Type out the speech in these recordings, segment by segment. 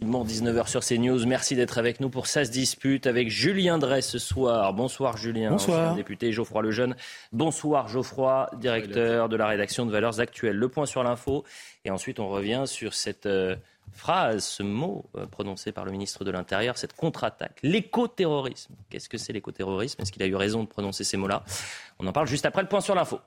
Quasiment 19h sur CNews. Merci d'être avec nous pour Ça se dispute avec Julien Dray ce soir. Bonsoir Julien. Bonsoir. Député Geoffroy Lejeune. Bonsoir Geoffroy, directeur de la rédaction de Valeurs Actuelles. Le point sur l'info. Et ensuite, on revient sur cette phrase, ce mot prononcé par le ministre de l'Intérieur, cette contre-attaque, l'éco-terrorisme. Qu'est-ce que c'est l'éco-terrorisme ? Est-ce qu'il a eu raison de prononcer ces mots-là ? On en parle juste après le point sur l'info.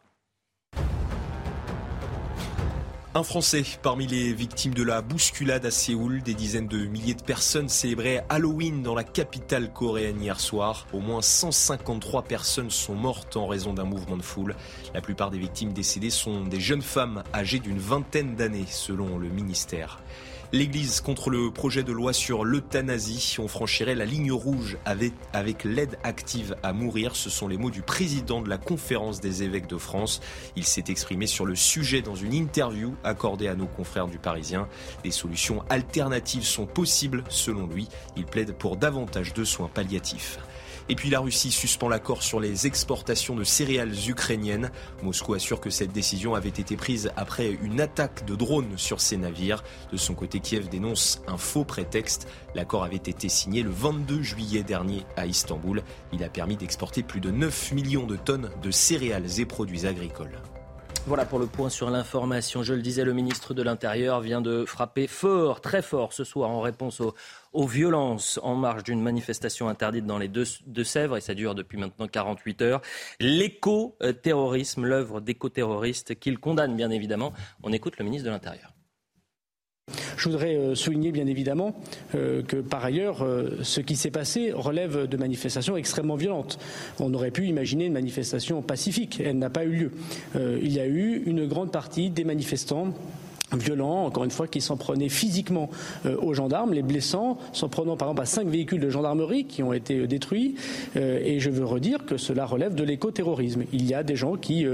Un Français parmi les victimes de la bousculade à Séoul. Des dizaines de milliers de personnes célébraient Halloween dans la capitale coréenne hier soir. Au moins 153 personnes sont mortes en raison d'un mouvement de foule. La plupart des victimes décédées sont des jeunes femmes âgées d'une vingtaine d'années, selon le ministère. L'Église contre le projet de loi sur l'euthanasie. On franchirait la ligne rouge avec l'aide active à mourir. Ce sont les mots du président de la Conférence des évêques de France. Il s'est exprimé sur le sujet dans une interview accordée à nos confrères du Parisien. Des solutions alternatives sont possibles, selon lui. Il plaide pour davantage de soins palliatifs. Et puis la Russie suspend l'accord sur les exportations de céréales ukrainiennes. Moscou assure que cette décision avait été prise après une attaque de drones sur ses navires. De son côté, Kiev dénonce un faux prétexte. L'accord avait été signé le 22 juillet dernier à Istanbul. Il a permis d'exporter plus de 9 millions de tonnes de céréales et produits agricoles. Voilà pour le point sur l'information. Je le disais, le ministre de l'Intérieur vient de frapper fort, très fort ce soir en réponse aux violences en marge d'une manifestation interdite dans les Deux-Sèvres, et ça dure depuis maintenant 48 heures. L'éco-terrorisme, l'œuvre d'éco-terroristes qu'il condamne bien évidemment. On écoute le ministre de l'Intérieur. Je voudrais souligner bien évidemment que par ailleurs, ce qui s'est passé relève de manifestations extrêmement violentes. On aurait pu imaginer une manifestation pacifique, elle n'a pas eu lieu. Il y a eu une grande partie des manifestants violents, encore une fois, qui s'en prenaient physiquement aux gendarmes, les blessant, s'en prenant par exemple à 5 véhicules de gendarmerie qui ont été détruits. Et je veux redire que cela relève de l'éco-terrorisme. Il y a des gens qui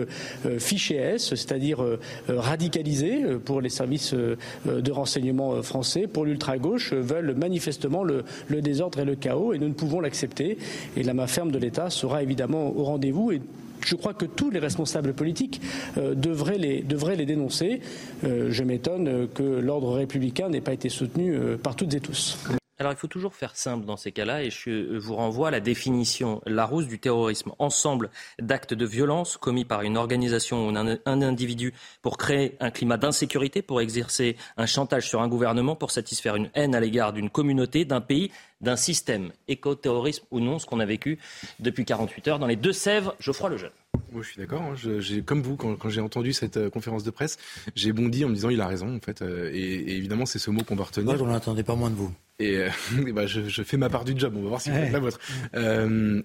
fichés S, c'est-à-dire radicalisés pour les services de renseignement français, pour l'ultra-gauche, veulent manifestement le désordre et le chaos, et nous ne pouvons l'accepter. Et la main ferme de l'État sera évidemment au rendez-vous. Et je crois que tous les responsables politiques devraient les dénoncer. Je m'étonne que l'ordre républicain n'ait pas été soutenu par toutes et tous. Alors il faut toujours faire simple dans ces cas-là, et je vous renvoie à la définition Larousse du terrorisme. Ensemble d'actes de violence commis par une organisation ou un individu pour créer un climat d'insécurité, pour exercer un chantage sur un gouvernement, pour satisfaire une haine à l'égard d'une communauté, d'un pays, d'un système. Éco-terrorisme ou non, ce qu'on a vécu depuis 48 heures dans les Deux-Sèvres, Geoffroy Lejeune. Moi, je suis d'accord. Hein. Comme vous, quand j'ai entendu cette conférence de presse, j'ai bondi en me disant il a raison en fait. Et évidemment, c'est ce mot qu'on va retenir. Moi, j'en attendais pas moins de vous. Et je fais ma part du job. On va voir si vous faites la vôtre.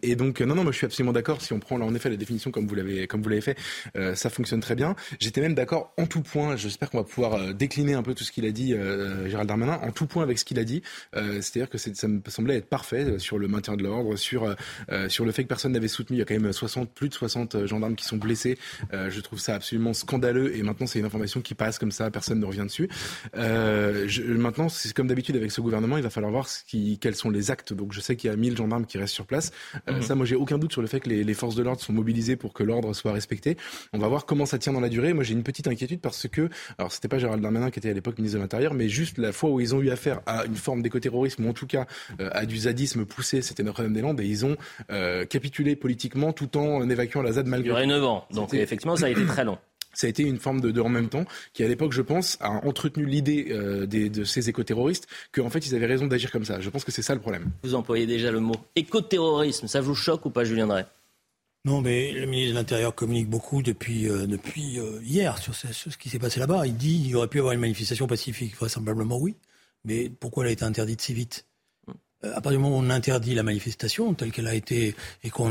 Et donc, non, moi, je suis absolument d'accord. Si on prend là, en effet, la définition comme vous l'avez fait, ça fonctionne très bien. J'étais même d'accord en tout point. J'espère qu'on va pouvoir décliner un peu tout ce qu'il a dit, Gérald Darmanin, en tout point avec ce qu'il a dit. C'est-à-dire que ça me semblait être parfait sur le maintien de l'ordre, sur le fait que personne n'avait soutenu. Il y a quand même plus de 60 gendarmes qui sont blessés. Je trouve ça absolument scandaleux, et maintenant c'est une information qui passe comme ça, personne ne revient dessus. Maintenant, c'est comme d'habitude avec ce gouvernement, il va falloir voir quels sont les actes. Donc je sais qu'il y a 1000 gendarmes qui restent sur place. Ça, moi j'ai aucun doute sur le fait que les forces de l'ordre sont mobilisées pour que l'ordre soit respecté. On va voir comment ça tient dans la durée. Moi j'ai une petite inquiétude parce que, alors c'était pas Gérald Darmanin qui était à l'époque ministre de l'Intérieur, mais juste la fois où ils ont eu affaire à une forme d'écoterrorisme, ou en tout cas à du zadisme poussé, c'était Notre-Dame-des-Landes, et ils ont capitulé politiquement tout en évacuant la ZAD. Il y aurait 9 ans, donc effectivement ça a été très long. Ça a été une forme de en même temps qui, à l'époque, je pense, a entretenu l'idée de ces écoterroristes qu'en fait, ils avaient raison d'agir comme ça. Je pense que c'est ça le problème. Vous employez déjà le mot écoterrorisme. Ça vous choque ou pas, Julien Dray ? Non, mais le ministre de l'Intérieur communique beaucoup depuis hier sur ce qui s'est passé là-bas. Il dit qu'il aurait pu y avoir une manifestation pacifique. Vraisemblablement, oui. Mais pourquoi elle a été interdite si vite ? à partir du moment où on interdit la manifestation telle qu'elle a été et qu'on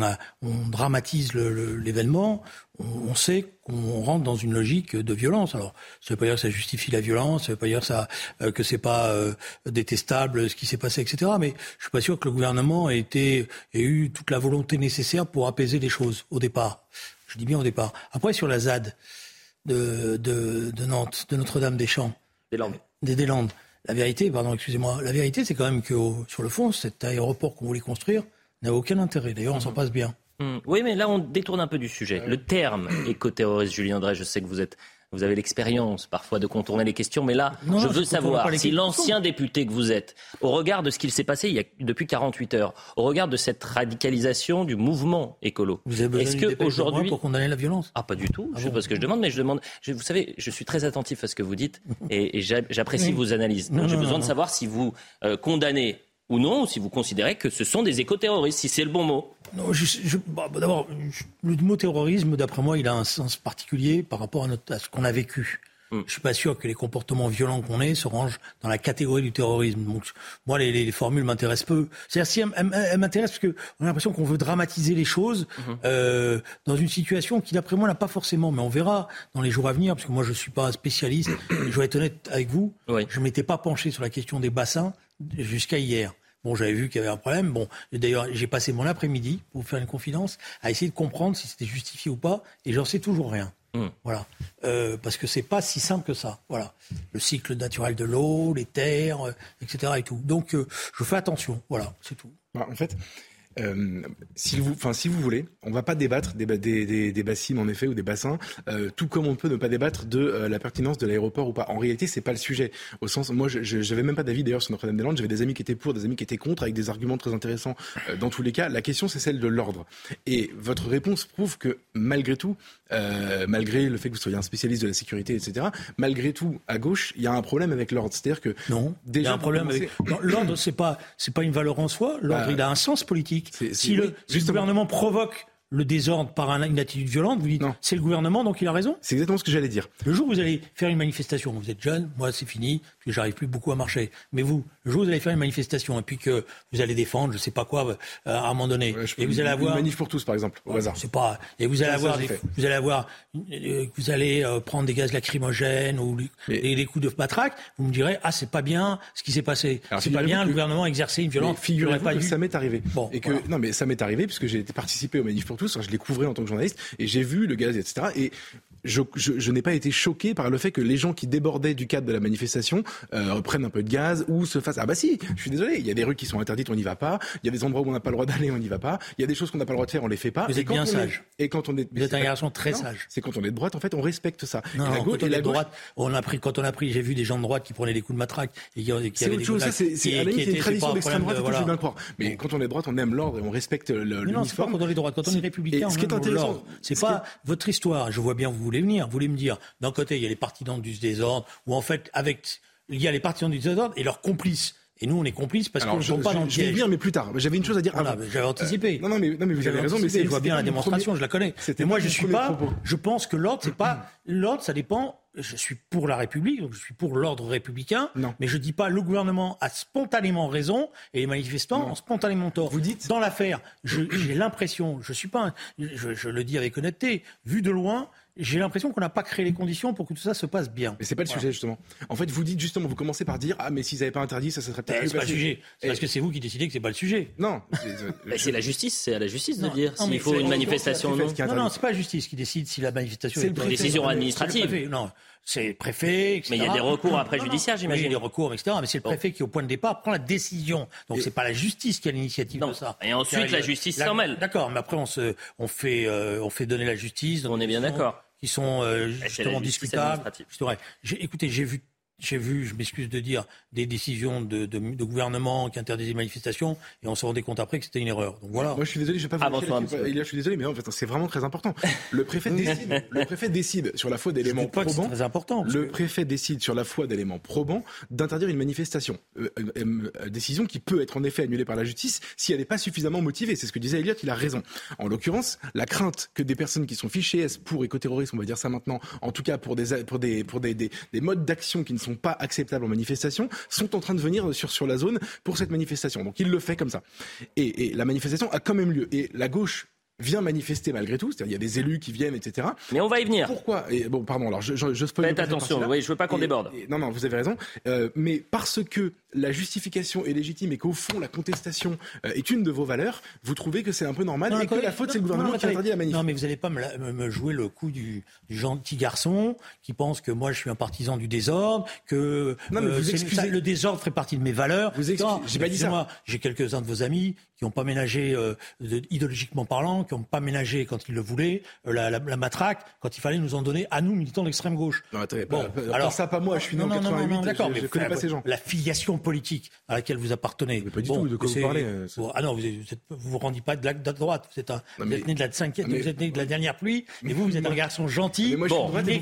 dramatise l'événement, on sait qu'on rentre dans une logique de violence. Alors, ça ne veut pas dire que ça justifie la violence, ça ne veut pas dire que c'est pas détestable ce qui s'est passé, etc. Mais je suis pas sûr que le gouvernement ait eu toute la volonté nécessaire pour apaiser les choses au départ. Je dis bien au départ. Après, sur la ZAD de Nantes, de Notre-Dame-des-Landes, la vérité, c'est quand même que sur le fond, cet aéroport qu'on voulait construire n'a aucun intérêt. D'ailleurs, on s'en passe bien. Oui, mais là, on détourne un peu du sujet. Le terme éco-terroriste, Julien Dray, je sais que vous avez l'expérience parfois de contourner les questions, mais là, je veux savoir si l'ancien député que vous êtes, au regard de ce qu'il s'est passé depuis 48 heures, au regard de cette radicalisation du mouvement écolo, vous avez besoin d'une dépêche de moi pour condamner la violence ? Ah, pas du tout. Je sais pas ce que je demande, mais je demande. Vous savez, je suis très attentif à ce que vous dites et j'apprécie vos analyses. Donc, j'ai besoin de savoir si vous condamnez ou non, si vous considérez que ce sont des éco-terroristes, si c'est le bon mot. Non, d'abord, le mot terrorisme, d'après moi, il a un sens particulier par rapport à ce qu'on a vécu. Je ne suis pas sûr que les comportements violents qu'on ait se rangent dans la catégorie du terrorisme. Donc, moi, les formules m'intéressent peu. C'est-à-dire, si elles m'intéressent parce qu'on a l'impression qu'on veut dramatiser les choses dans une situation qui, d'après moi, n'a pas forcément. Mais on verra dans les jours à venir, parce que moi, je ne suis pas spécialiste. Je vais être honnête avec vous, je ne m'étais pas penché sur la question des bassins jusqu'à hier. Bon, j'avais vu qu'il y avait un problème. Bon, d'ailleurs, j'ai passé mon après-midi, pour vous faire une confidence, à essayer de comprendre si c'était justifié ou pas, et j'en sais toujours rien. Voilà. Parce que c'est pas si simple que ça. Voilà. Le cycle naturel de l'eau, les terres, etc. et tout. Donc, je fais attention. Voilà, c'est tout. En fait, si vous voulez, on ne va pas débattre des bassines, en effet, ou des bassins, tout comme on peut ne pas débattre de la pertinence de l'aéroport ou pas. En réalité, c'est pas le sujet. Au sens, moi, je n'avais même pas d'avis d'ailleurs sur Notre-Dame-des-Landes. J'avais des amis qui étaient pour, des amis qui étaient contre, avec des arguments très intéressants. Dans tous les cas, la question, c'est celle de l'ordre. Et votre réponse prouve que, malgré tout, malgré le fait que vous soyez un spécialiste de la sécurité, etc., malgré tout, à gauche, il y a un problème avec l'ordre. C'est-à-dire que non, il y a un problème avec non, l'ordre. C'est pas une valeur en soi. L'ordre, il a un sens politique. Si le gouvernement provoque le désordre par une attitude violente, vous dites non. C'est le gouvernement, donc il a raison. C'est exactement ce que j'allais dire. Le jour où vous allez faire une manifestation, vous êtes jeune, moi c'est fini, j'arrive plus beaucoup à marcher. Mais vous, le jour où vous allez faire une manifestation et puis que vous allez défendre, je sais pas quoi, à un moment donné, et vous allez avoir une manif pour tous, par exemple, au hasard. C'est pas. Et vous allez prendre des gaz lacrymogènes ou des coups de matraque. Vous me direz, ah c'est pas bien ce qui s'est passé. Alors, c'est pas bien le gouvernement a exercé une violence. Figurez-vous que ça m'est arrivé. Non, mais ça m'est arrivé puisque j'ai participé aux manifs pour tous. Je les couvrais en tant que journaliste et j'ai vu le gaz, etc. Et je n'ai pas été choqué par le fait que les gens qui débordaient du cadre de la manifestation prennent un peu de gaz ou se fassent. Ah bah si, je suis désolé, il y a des rues qui sont interdites, on n'y va pas. Il y a des endroits où on n'a pas le droit d'aller, on n'y va pas. Il y a des choses qu'on n'a pas le droit de faire, on les fait pas. Vous êtes bien sage. Vous êtes un garçon très sage. C'est quand on est de droite, en fait, on respecte ça. Quand on a pris, j'ai vu des gens de droite qui prenaient des coups de matraque et qui avaient des coups de matraque. C'est à la limite une tradition d'extrême droite, je veux bien le croire. Mais quand on est de droite, on aime l'ordre et on respecte l'uniforme. Quand on est républicain, ce qui est intéressant, c'est pas votre histoire. Je vois bien vous voulez venir, vous voulez me dire, d'un côté il y a les partisans du désordre, ou en fait il y a les partisans du désordre et leurs complices. Et nous, on est complices parce qu'on ne tombe pas dans le piège. Je vais bien, mais plus tard. J'avais une chose à dire. Voilà, j'avais anticipé. Non, mais vous avez raison. Mais je vois bien la démonstration, je la connais. Mais moi, je suis pas. Propos. Je pense que l'ordre, c'est pas l'ordre. Ça dépend. Je suis pour la République, donc je suis pour l'ordre républicain. Non. Mais je dis pas le gouvernement a spontanément raison et les manifestants ont spontanément tort. Vous dites dans l'affaire. J'ai l'impression. Je suis pas. Je le dis avec honnêteté. Vu de loin. J'ai l'impression qu'on n'a pas créé les conditions pour que tout ça se passe bien. Mais c'est pas le sujet justement. En fait, vous dites justement, vous commencez par dire mais s'ils n'avaient pas interdit, ça serait peut-être. C'est pas le sujet. C'est parce que c'est vous qui décidez que c'est pas le sujet. Non. C'est la justice. C'est à la justice de dire s'il faut une manifestation ou non. Non, c'est pas la justice qui décide si la manifestation. C'est une décision administrative. Non. C'est le préfet, etc. Mais il y a des recours après judiciaires, j'imagine. Il y a des recours, etc. Mais c'est le préfet qui, au point de départ, prend la décision. Donc c'est pas la justice qui a l'initiative de ça. Et ensuite, la justice s'en mêle. D'accord. Mais après, on fait donner la justice. On est bien d'accord. Qui sont justement discutables. Écoutez, j'ai vu, je m'excuse de dire, des décisions de gouvernement qui interdisaient les manifestations et on se rendait compte après que c'était une erreur. Donc voilà. Moi je suis désolé, je vais pas vous je suis désolé, mais non, en fait, c'est vraiment très important. Le préfet décide. Le préfet décide sur la foi d'éléments probants. C'est très important. Le préfet décide sur la foi d'éléments probants d'interdire une manifestation. Décision qui peut être en effet annulée par la justice si elle n'est pas suffisamment motivée. C'est ce que disait Elliot, il a raison. En l'occurrence, la crainte que des personnes qui sont fichées S pour écoterrorisme, on va dire ça maintenant, en tout cas pour des modes d'action qui ne sont sont pas acceptables en manifestation sont en train de venir sur la zone pour cette manifestation. Donc il le fait comme ça. Et la manifestation a quand même lieu. Et la gauche vient manifester malgré tout, c'est-à-dire il y a des élus qui viennent, etc. Mais on va y venir. Pourquoi ? Et bon, pardon, alors je spoil. Faites attention, oui, je veux pas qu'on déborde. Non, vous avez raison. Mais parce que la justification est légitime et qu'au fond la contestation est une de vos valeurs, vous trouvez que c'est un peu normal et que la faute c'est le gouvernement qui interdit la manif. Non, mais vous n'allez pas me jouer le coup du gentil garçon qui pense que moi je suis un partisan du désordre, que le désordre fait partie de mes valeurs. Vous excusez, j'ai pas dit ça. J'ai quelques-uns de vos amis qui n'ont pas ménagé, idéologiquement parlant, qui n'ont pas ménagé quand ils le voulaient, la matraque, quand il fallait nous en donner à nous, militants d'extrême gauche. Non, attendez, alors ça, pas moi, je suis né en 88, d'accord, mais je connais pas ces gens. La filiation politique à laquelle vous appartenez. Mais pas du tout, de quoi vous parlez. Ah non, vous ne vous rendez pas de la droite, vous êtes né de la 5e, vous êtes né de la dernière pluie, et vous êtes un garçon gentil.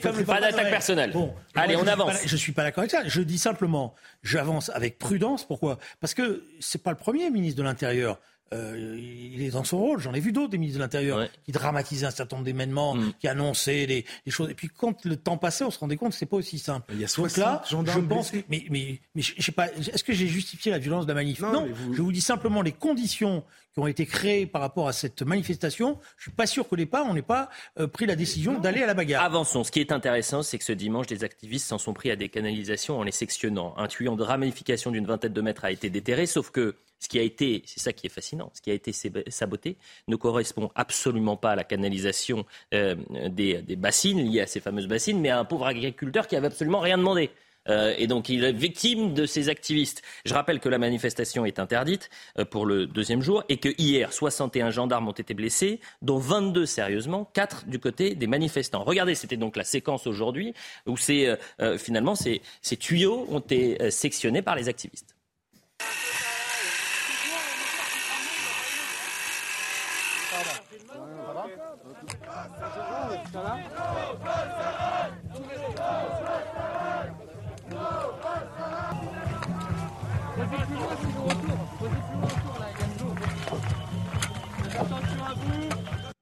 Pas d'attaque personnelle. Allez, on avance. Je ne suis pas d'accord avec ça, je dis simplement, j'avance avec prudence, pourquoi ? Parce que ce n'est pas le premier ministre de l'Intérieur. Il est dans son rôle, j'en ai vu d'autres des ministres de l'Intérieur qui dramatisaient un certain nombre d'événements, qui annonçaient des choses. Et puis quand le temps passait, on se rendait compte que c'est pas aussi simple. Il y a 60 gendarmes blessés. Mais je sais pas, est-ce que j'ai justifié la violence de la manif ? Non, je vous dis simplement les conditions qui ont été créées par rapport à cette manifestation. Je suis pas sûr que on n'ait pas pris la décision d'aller à la bagarre. Avançons. Ce qui est intéressant, c'est que ce dimanche, des activistes s'en sont pris à des canalisations en les sectionnant. Un tuyau de ramification d'une 20 mètres a été déterré, sauf que ce qui a été, c'est ça qui est fascinant, ce qui a été saboté ne correspond absolument pas à la canalisation des bassines, liées à ces fameuses bassines, mais à un pauvre agriculteur qui avait absolument rien demandé. Et donc il est victime de ces activistes. Je rappelle que la manifestation est interdite pour le deuxième jour et que hier, 61 gendarmes ont été blessés, dont 22 sérieusement, 4 du côté des manifestants. Regardez, c'était donc la séquence aujourd'hui où finalement ces tuyaux ont été sectionnés par les activistes.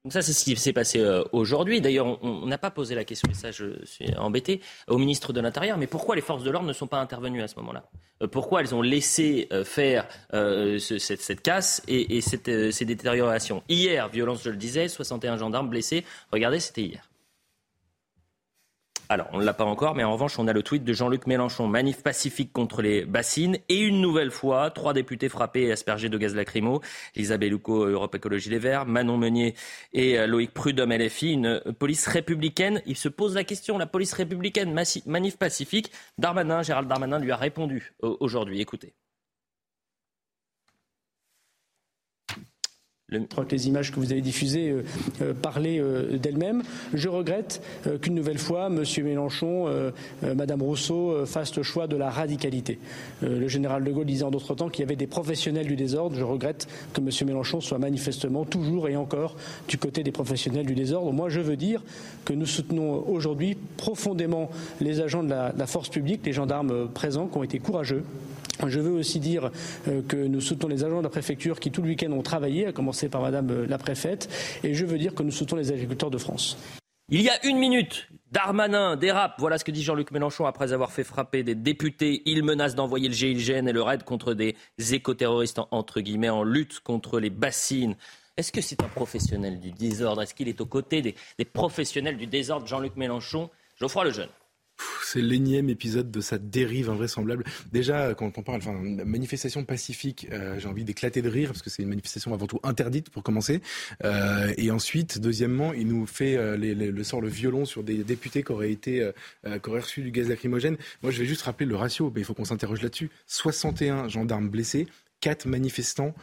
Donc ça, c'est ce qui s'est passé aujourd'hui. D'ailleurs, on n'a pas posé la question, et ça, je suis embêté, au ministre de l'Intérieur. Mais pourquoi les forces de l'ordre ne sont pas intervenues à ce moment-là ? Pourquoi elles ont laissé faire cette casse et ces détériorations ? Hier, violence, je le disais, 61 gendarmes blessés. Regardez, c'était hier. Alors, on ne l'a pas encore, mais en revanche, on a le tweet de Jean-Luc Mélenchon. Manif pacifique contre les bassines. Et une nouvelle fois, 3 députés frappés et aspergés de gaz lacrymo. Lisa Bellucco, Europe Écologie Les Verts, Manon Meunier et Loïc Prudhomme, LFI. Une police républicaine. Il se pose la question, la police républicaine, manif pacifique. Gérald Darmanin lui a répondu aujourd'hui. Écoutez. Je crois que les images que vous avez diffusées parlaient d'elles-mêmes. Je regrette qu'une nouvelle fois, M. Mélenchon, Mme Rousseau fassent le choix de la radicalité. Le général de Gaulle disait en d'autres temps qu'il y avait des professionnels du désordre. Je regrette que M. Mélenchon soit manifestement toujours et encore du côté des professionnels du désordre. Moi, je veux dire que nous soutenons aujourd'hui profondément les agents de la force publique, les gendarmes présents qui ont été courageux. Je veux aussi dire que nous soutenons les agents de la préfecture qui tout le week-end ont travaillé, à commencer par Madame la préfète, et je veux dire que nous soutenons les agriculteurs de France. Il y a une minute, Darmanin dérape, voilà ce que dit Jean-Luc Mélenchon après avoir fait frapper des députés. Il menace d'envoyer le GIGN et le RAID contre des écoterroristes, entre guillemets, en lutte contre les bassines. Est-ce que c'est un professionnel du désordre ? Est-ce qu'il est aux côtés des professionnels du désordre, Jean-Luc Mélenchon ? Geoffroy Lejeune. C'est l'énième épisode de sa dérive invraisemblable. Déjà, quand on parle de manifestation pacifique, j'ai envie d'éclater de rire, parce que c'est une manifestation avant tout interdite, pour commencer. Et ensuite, deuxièmement, il nous fait le violon sur des députés qui auraient reçu du gaz lacrymogène. Moi, je vais juste rappeler le ratio, mais il faut qu'on s'interroge là-dessus. 61 gendarmes blessés. 4 manifestants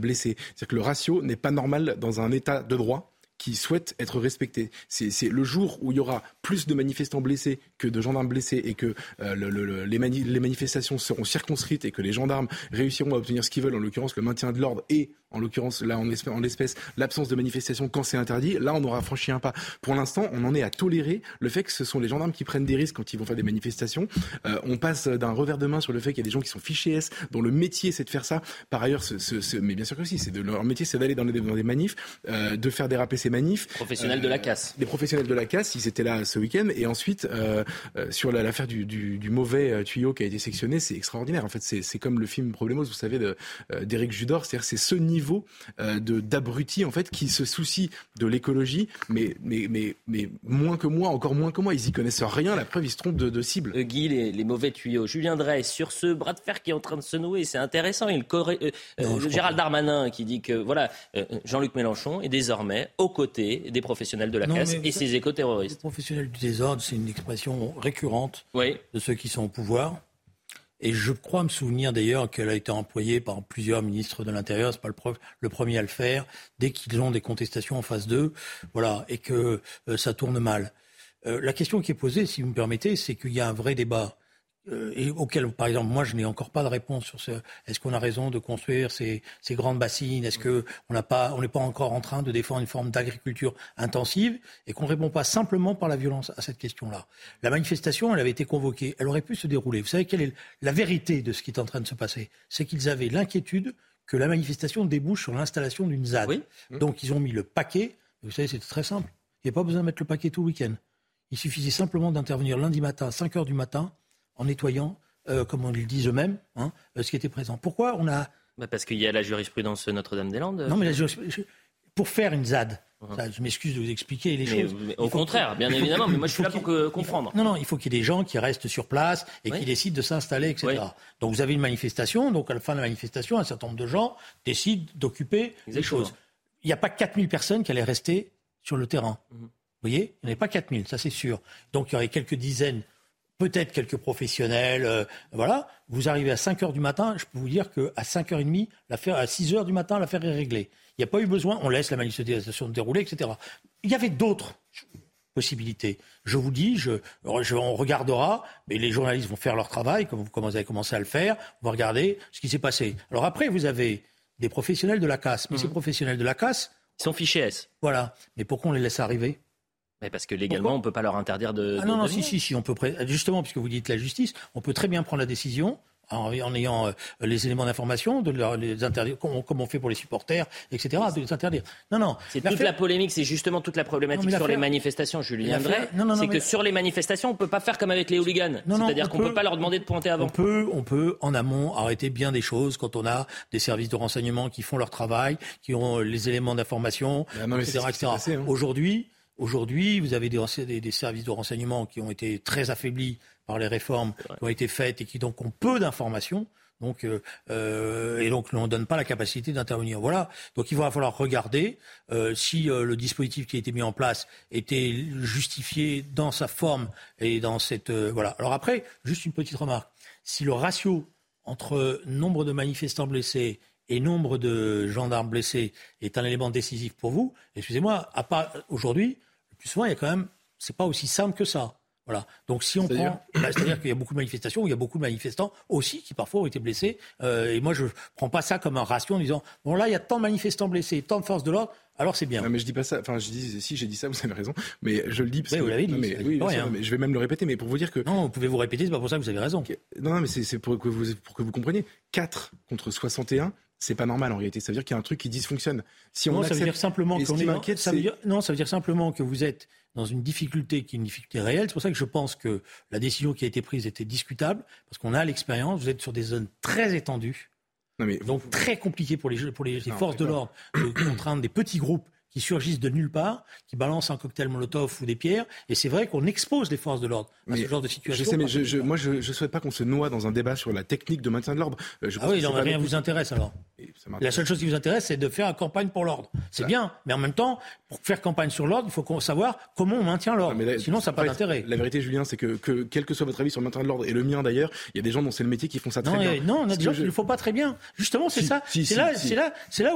blessés. C'est-à-dire que le ratio n'est pas normal dans un état de droit qui souhaitent être respectés. C'est le jour où il y aura plus de manifestants blessés que de gendarmes blessés et que les manifestations seront circonscrites et que les gendarmes réussiront à obtenir ce qu'ils veulent, en l'occurrence le maintien de l'ordre et En l'occurrence, là, en l'espèce, l'absence de manifestation quand c'est interdit. Là, on aura franchi un pas. Pour l'instant, on en est à tolérer le fait que ce sont les gendarmes qui prennent des risques quand ils vont faire des manifestations. On passe d'un revers de main sur le fait qu'il y a des gens qui sont fichés S, dont le métier, c'est de faire ça. Par ailleurs, mais bien sûr que si, leur métier, c'est d'aller dans des manifs, de faire déraper ces manifs. Professionnels de la casse. Des professionnels de la casse, ils étaient là ce week-end. Et ensuite, sur l'affaire du mauvais tuyau qui a été sectionné, c'est extraordinaire. En fait, c'est comme le film Problemos, vous savez, d'Éric Judor. C'est-à-dire, c'est ce niveau d'abrutis en fait qui se soucient de l'écologie mais encore moins que moi, ils y connaissent rien, la preuve ils se trompent de cible. Guy, les mauvais tuyaux. Julien Dray, sur ce bras de fer qui est en train de se nouer, c'est intéressant. Gérald Darmanin qui dit que Jean-Luc Mélenchon est désormais aux côtés des professionnels de la casse et ses éco-terroristes. Les professionnels du désordre, c'est une expression récurrente de ceux qui sont au pouvoir. Et je crois me souvenir d'ailleurs qu'elle a été employée par plusieurs ministres de l'Intérieur, c'est pas le premier à le faire, dès qu'ils ont des contestations en face d'eux, voilà, et que ça tourne mal. La question qui est posée, si vous me permettez, c'est qu'il y a un vrai débat, et auquel, par exemple, moi je n'ai encore pas de réponse sur ce. Est-ce qu'on a raison de construire ces grandes bassines ? Est-ce qu'on n'est pas encore en train de défendre une forme d'agriculture intensive ? Et qu'on ne répond pas simplement par la violence à cette question-là. La manifestation, elle avait été convoquée, elle aurait pu se dérouler. Vous savez quelle est la vérité de ce qui est en train de se passer ? C'est qu'ils avaient l'inquiétude que la manifestation débouche sur l'installation d'une ZAD. Oui. Donc ils ont mis le paquet. Vous savez, c'était très simple. Il n'y a pas besoin de mettre le paquet tout le week-end. Il suffisait simplement d'intervenir lundi matin à 5h du matin en nettoyant, comme on le dit eux-mêmes, ce qui était présent. Pourquoi on a... parce qu'il y a la jurisprudence Notre-Dame-des-Landes. Non, mais pour faire une ZAD, je m'excuse de vous expliquer les choses. Mais au contraire, bien évidemment, mais moi je suis là pour comprendre. Non, il faut qu'il y ait des gens qui restent sur place et qui décident de s'installer, etc. Oui. Donc vous avez une manifestation, donc à la fin de la manifestation, un certain nombre de gens décident d'occuper les choses. Il n'y a pas 4000 personnes qui allaient rester sur le terrain. Mm-hmm. Vous voyez ? Il n'y en avait pas 4000, ça c'est sûr. Donc il y aurait quelques dizaines... Peut-être quelques professionnels, voilà. Vous arrivez à 5h du matin, je peux vous dire qu'à 5h30, à 6h du matin, l'affaire est réglée. Il n'y a pas eu besoin, on laisse la manifestation dérouler, etc. Il y avait d'autres possibilités. Je vous dis, on regardera, mais les journalistes vont faire leur travail, comme vous avez commencé à le faire, on va regarder ce qui s'est passé. Alors après, vous avez des professionnels de la casse, mais ces professionnels de la casse... Ils sont fichés S. Voilà, mais pourquoi on les laisse arriver ? Mais parce que légalement, on ne peut pas leur interdire de... Ah non, si, on peut... Justement, puisque vous dites la justice, on peut très bien prendre la décision, en ayant les éléments d'information, de les interdire, comme on fait pour les supporters, etc., de les interdire. Non. C'est toute la polémique, c'est justement toute la problématique sur les manifestations, Julien Dray. C'est que sur les manifestations, on ne peut pas faire comme avec les hooligans. C'est-à-dire qu'on ne peut pas leur demander de pointer avant. On peut, en amont, arrêter bien des choses quand on a des services de renseignement qui font leur travail, qui ont les éléments d'information, etc. Aujourd'hui, vous avez des services de renseignement qui ont été très affaiblis par les réformes qui ont été faites et qui donc ont peu d'informations. Donc, on ne donne pas la capacité d'intervenir. Voilà. Donc, il va falloir regarder si le dispositif qui a été mis en place était justifié dans sa forme et dans cette... voilà. Alors après, juste une petite remarque. Si le ratio entre nombre de manifestants blessés et nombre de gendarmes blessés est un élément décisif pour vous, excusez-moi, à part aujourd'hui... Plus souvent, il y a quand même, c'est pas aussi simple que ça. Voilà. Donc, si on prend, c'est-à-dire qu'il y a beaucoup de manifestations où il y a beaucoup de manifestants aussi qui parfois ont été blessés. Et moi, je prends pas ça comme un ratio en disant bon là, il y a tant de manifestants blessés, tant de forces de l'ordre. Alors c'est bien. Non, mais je dis pas ça. Enfin, je dis si j'ai dit ça, vous avez raison. Mais je le dis parce que vous l'avez dit. Mais je vais même le répéter. Mais pour vous dire que non, vous pouvez vous répéter. C'est pas pour ça que vous avez raison. Non, mais c'est pour que vous compreniez. 4 contre 61. C'est pas normal en réalité. Ça veut dire qu'il y a un truc qui dysfonctionne. Ça veut dire simplement que vous êtes dans une difficulté qui est une difficulté réelle. C'est pour ça que je pense que la décision qui a été prise était discutable, parce qu'on a l'expérience. Vous êtes sur des zones très étendues, donc très compliquées pour les forces de l'ordre de contraindre des petits groupes qui surgissent de nulle part, qui balancent un cocktail Molotov ou des pierres, et c'est vrai qu'on expose les forces de l'ordre à ce genre de situation. Je souhaite pas qu'on se noie dans un débat sur la technique de maintien de l'ordre. Rien vous intéresse alors. La seule chose qui vous intéresse, c'est de faire une campagne pour l'ordre. C'est bien, mais en même temps, pour faire campagne sur l'ordre, il faut savoir comment on maintient l'ordre. Sinon, ça n'a pas d'intérêt. La vérité, Julien, c'est que quel que soit votre avis sur le maintien de l'ordre, et le mien d'ailleurs, il y a des gens dont c'est le métier qui font ça très bien. Non, on a des gens qui ne le font pas très bien. Justement, c'est ça. C'est là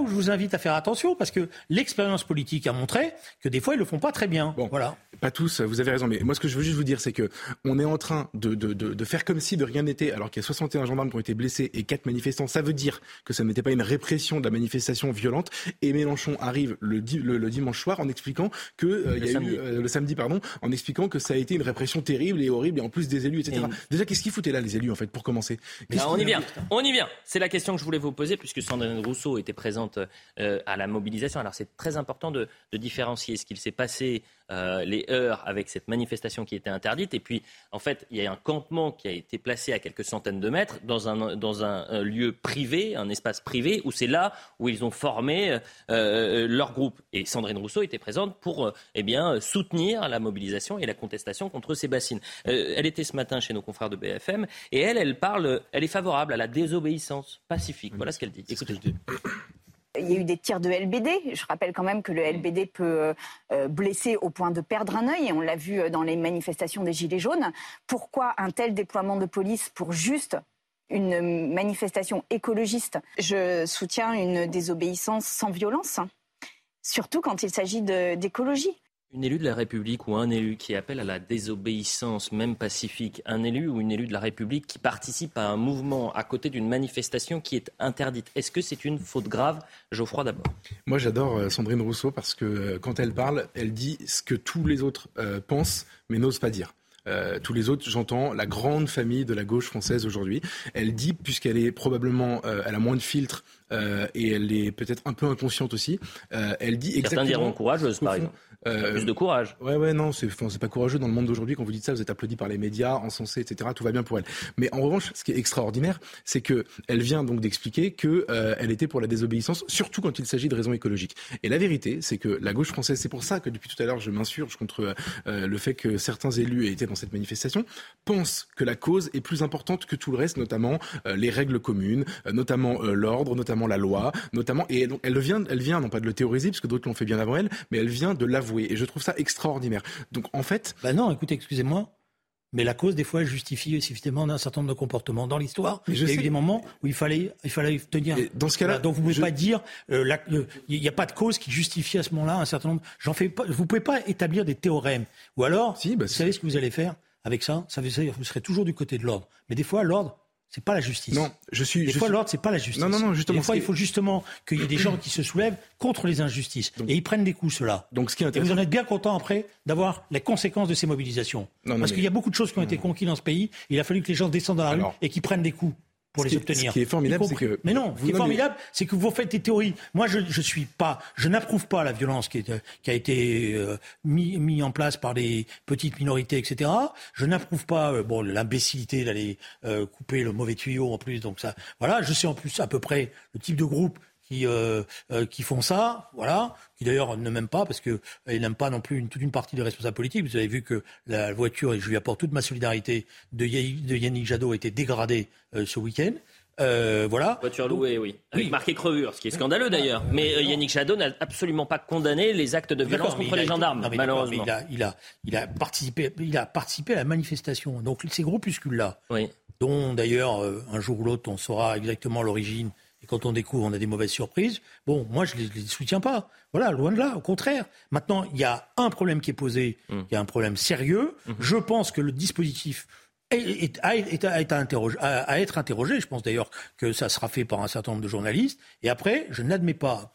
où je vous invite à faire attention, parce que l'expérience expérience politique a montré que des fois, ils le font pas très bien. Bon, voilà. Pas tous, vous avez raison. Mais moi, ce que je veux juste vous dire, c'est qu'on est en train de faire comme si de rien n'était, alors qu'il y a 61 gendarmes qui ont été blessés et 4 manifestants. Ça veut dire que ça n'était pas une répression de la manifestation violente. Et Mélenchon arrive le dimanche soir en expliquant que en expliquant que ça a été une répression terrible et horrible, et en plus des élus, etc. Déjà, qu'est-ce qu'ils foutaient là, les élus, en fait, pour commencer? On y vient. C'est la question que je voulais vous poser, puisque Sandrine Rousseau était présente à la mobilisation. Alors, c'est très important de différencier ce qu'il s'est passé, les heures avec cette manifestation qui était interdite. Et puis, en fait, il y a un campement qui a été placé à quelques centaines de mètres dans un lieu privé, un espace privé, où c'est là où ils ont formé leur groupe. Et Sandrine Rousseau était présente pour soutenir la mobilisation et la contestation contre ces bassines. Elle était ce matin chez nos confrères de BFM, et elle est favorable à la désobéissance pacifique. Voilà ce qu'elle dit. Écoutez. Il y a eu des tirs de LBD. Je rappelle quand même que le LBD peut blesser au point de perdre un œil. Et on l'a vu dans les manifestations des Gilets jaunes. Pourquoi un tel déploiement de police pour juste une manifestation écologiste ? Je soutiens une désobéissance sans violence, surtout quand il s'agit d'écologie. Une élue de la République ou un élu qui appelle à la désobéissance, même pacifique, un élu ou une élue de la République qui participe à un mouvement à côté d'une manifestation qui est interdite, est-ce que c'est une faute grave? Geoffroy d'abord. Moi j'adore Sandrine Rousseau parce que quand elle parle, elle dit ce que tous les autres pensent mais n'osent pas dire. Tous les autres, j'entends la grande famille de la gauche française aujourd'hui. Elle dit, puisqu'elle est probablement, elle a moins de filtres et elle est peut-être un peu inconsciente aussi. Elle dit exactement. Certains diront courageuse, par exemple. Plus de courage. Ouais, non, c'est pas courageux dans le monde d'aujourd'hui. Quand vous dites ça, vous êtes applaudi par les médias, encensé, etc. Tout va bien pour elle. Mais en revanche, ce qui est extraordinaire, c'est que elle vient donc d'expliquer que elle était pour la désobéissance, surtout quand il s'agit de raisons écologiques. Et la vérité, c'est que la gauche française, c'est pour ça que depuis tout à l'heure, je m'insurge contre le fait que certains élus aient été dans cette manifestation, pensent que la cause est plus importante que tout le reste, notamment les règles communes, notamment l'ordre, notamment la loi, notamment. Et donc elle vient non pas de le théoriser, parce que d'autres l'ont fait bien avant elle, mais elle vient de l'avouer. Et je trouve ça extraordinaire. Donc en fait... Bah non, écoutez, excusez-moi, mais la cause des fois justifie effectivement un certain nombre de comportements. Dans l'histoire, il y a eu des moments où il fallait tenir... Et dans ce cas-là... Voilà, donc vous ne pouvez pas dire... Il n'y a pas de cause qui justifie à ce moment-là un certain nombre... Vous ne pouvez pas établir des théorèmes. Ou alors, vous savez ce que vous allez faire avec ça veut dire que vous serez toujours du côté de l'ordre. Mais des fois, l'ordre... C'est pas la justice. L'ordre, c'est pas la justice. Non, justement. Des fois, il faut justement qu'il y ait des gens qui se soulèvent contre les injustices. Donc, et ils prennent des coups, ceux-là. Donc, ce qui est intéressant. Et vous en êtes bien content après d'avoir les conséquences de ces mobilisations. Parce qu'il y a beaucoup de choses qui ont été conquises dans ce pays. Il a fallu que les gens descendent dans la rue et qu'ils prennent des coups pour les obtenir. Ce qui est formidable, c'est que... c'est que vous faites des théories. Moi, je n'approuve pas la violence qui a été mis en place par les petites minorités, etc. Je n'approuve pas, l'imbécilité d'aller couper le mauvais tuyau en plus. Donc ça, voilà. Je sais en plus à peu près le type de groupe qui font ça, voilà, qui d'ailleurs ne m'aiment pas parce qu'ils n'aiment pas non plus toute une partie des responsables politiques. Vous avez vu que la voiture, et je lui apporte toute ma solidarité, de Yannick Jadot a été dégradée ce week-end. Voilà. Voiture louée, oui. Avec marqué crevure, ce qui est scandaleux d'ailleurs. Mais Yannick Jadot n'a absolument pas condamné les actes de violence contre les gendarmes, malheureusement. Il a participé à la manifestation. Donc ces groupuscules-là, dont d'ailleurs un jour ou l'autre on saura exactement l'origine. Et quand on découvre, on a des mauvaises surprises. Bon, moi, je ne les soutiens pas. Voilà, loin de là, au contraire. Maintenant, il y a un problème qui est posé, il y a un problème sérieux. Je pense que le dispositif est à être interrogé. Je pense d'ailleurs que ça sera fait par un certain nombre de journalistes. Et après, je n'admets pas,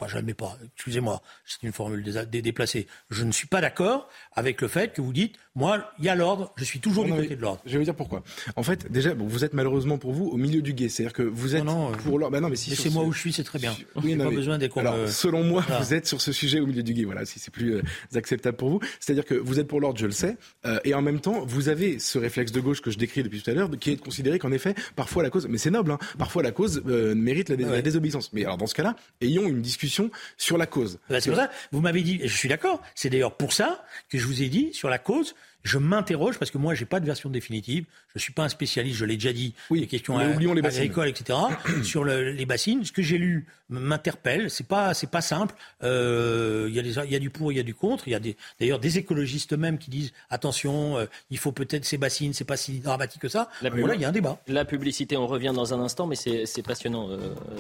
excusez-moi, c'est une formule déplacée, je ne suis pas d'accord avec le fait que vous dites, moi, il y a l'ordre, je suis toujours du côté de l'ordre. Je vais vous dire pourquoi. En fait, déjà, vous êtes malheureusement pour vous au milieu du gué. C'est-à-dire que vous êtes pour l'ordre. Bah non, mais si c'est moi où je suis, c'est très bien. Besoin des selon moi, vous êtes sur ce sujet au milieu du gué. Voilà, si c'est plus acceptable pour vous. C'est-à-dire que vous êtes pour l'ordre, je le sais. Et en même temps, vous avez ce réflexe de gauche que je décrit depuis tout à l'heure, qui est de considérer qu'en effet, parfois la cause, mais c'est noble, parfois la cause mérite la désobéissance. Mais alors dans ce cas-là, ayons une discussion sur la cause. Bah, c'est pour ça, vous m'avez dit, et je suis d'accord, c'est d'ailleurs pour ça que je vous ai dit, sur la cause, je m'interroge, parce que moi, je n'ai pas de version définitive, je ne suis pas un spécialiste, je l'ai déjà dit, oui, des questions agricoles, etc., sur les bassines. Ce que j'ai lu m'interpelle, c'est pas simple. Il y a du pour, il y a du contre. Il y a d'ailleurs des écologistes même qui disent, attention, il faut peut-être ces bassines, c'est pas si dramatique que ça. Voilà, il y a un débat. La publicité, on revient dans un instant, mais c'est passionnant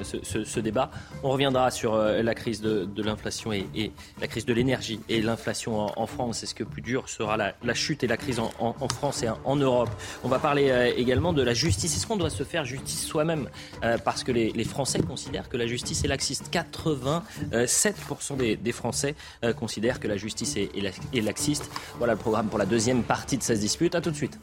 ce débat. On reviendra sur la crise de l'inflation et la crise de l'énergie et l'inflation en France. Est-ce que plus dur sera la chute et la crise en France et en Europe? On va parler également de la justice. Est-ce qu'on doit se faire justice soi-même parce que les Français considèrent que la justice est laxiste. 87% des Français considèrent que la justice est laxiste. Voilà le programme pour la deuxième partie de 16 disputes. À tout de suite.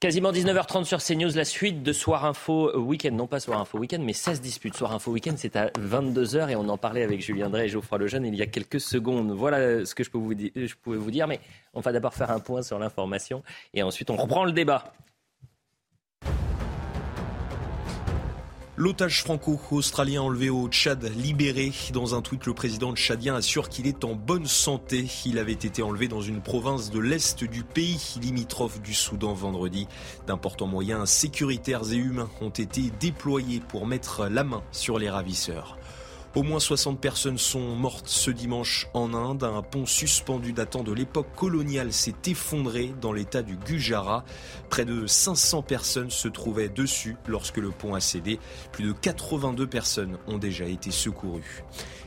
Quasiment 19h30 sur CNews, la suite de Soir Info Week-end. Non pas Soir Info Week-end, mais 16 disputes. Soir Info Week-end, c'est à 22h et on en parlait avec Julien Dray et Geoffroy Lejeune il y a quelques secondes. Voilà ce que je pouvais vous dire, mais on va d'abord faire un point sur l'information et ensuite on reprend le débat. L'otage franco-australien enlevé au Tchad, libéré. Dans un tweet, le président tchadien assure qu'il est en bonne santé. Il avait été enlevé dans une province de l'Est du pays, limitrophe du Soudan vendredi. D'importants moyens sécuritaires et humains ont été déployés pour mettre la main sur les ravisseurs. Au moins 60 personnes sont mortes ce dimanche en Inde. Un pont suspendu datant de l'époque coloniale s'est effondré dans l'état du Gujarat. Près de 500 personnes se trouvaient dessus lorsque le pont a cédé. Plus de 82 personnes ont déjà été secourues.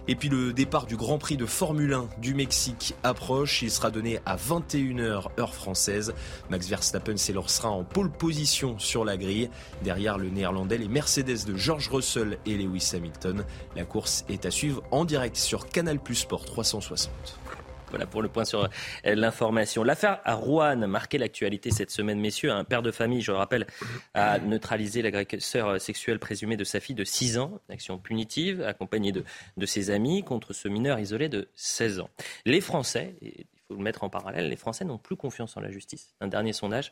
Et puis le départ du Grand Prix de Formule 1 du Mexique approche. Il sera donné à 21h heure française. Max Verstappen s'élancera en pole position sur la grille. Derrière le Néerlandais, les Mercedes de George Russell et Lewis Hamilton. La course est à suivre en direct sur Canal+ Sport 360. Voilà pour le point sur l'information. L'affaire à Rouen marquait l'actualité cette semaine, messieurs. Un père de famille, je le rappelle, a neutralisé l'agresseur sexuel présumé de sa fille de 6 ans. Une action punitive accompagnée de ses amis contre ce mineur isolé de 16 ans. Les Français, il faut le mettre en parallèle, les Français n'ont plus confiance en la justice. Un dernier sondage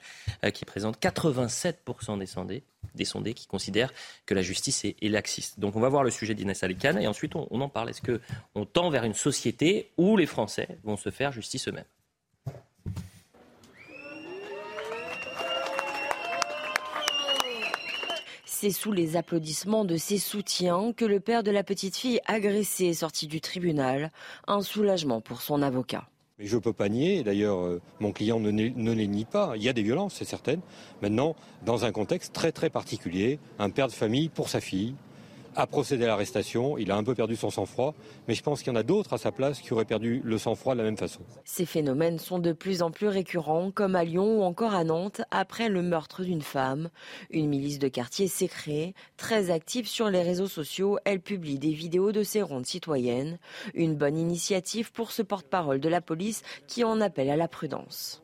qui présente 87% des sondés qui considèrent que la justice est laxiste. Donc on va voir le sujet d'Inès Alicane et ensuite on en parle. Est-ce qu'on tend vers une société où les Français vont se faire justice eux-mêmes? C'est sous les applaudissements de ses soutiens que le père de la petite fille agressée est sorti du tribunal. Un soulagement pour son avocat. Je ne peux pas nier, d'ailleurs mon client ne les nie pas, il y a des violences, c'est certain. Maintenant, dans un contexte très très particulier, un père de famille pour sa fille a procédé à l'arrestation, il a un peu perdu son sang-froid, mais je pense qu'il y en a d'autres à sa place qui auraient perdu le sang-froid de la même façon. Ces phénomènes sont de plus en plus récurrents, comme à Lyon ou encore à Nantes, après le meurtre d'une femme. Une milice de quartier s'est créée, très active sur les réseaux sociaux, elle publie des vidéos de ses rondes citoyennes. Une bonne initiative pour ce porte-parole de la police qui en appelle à la prudence.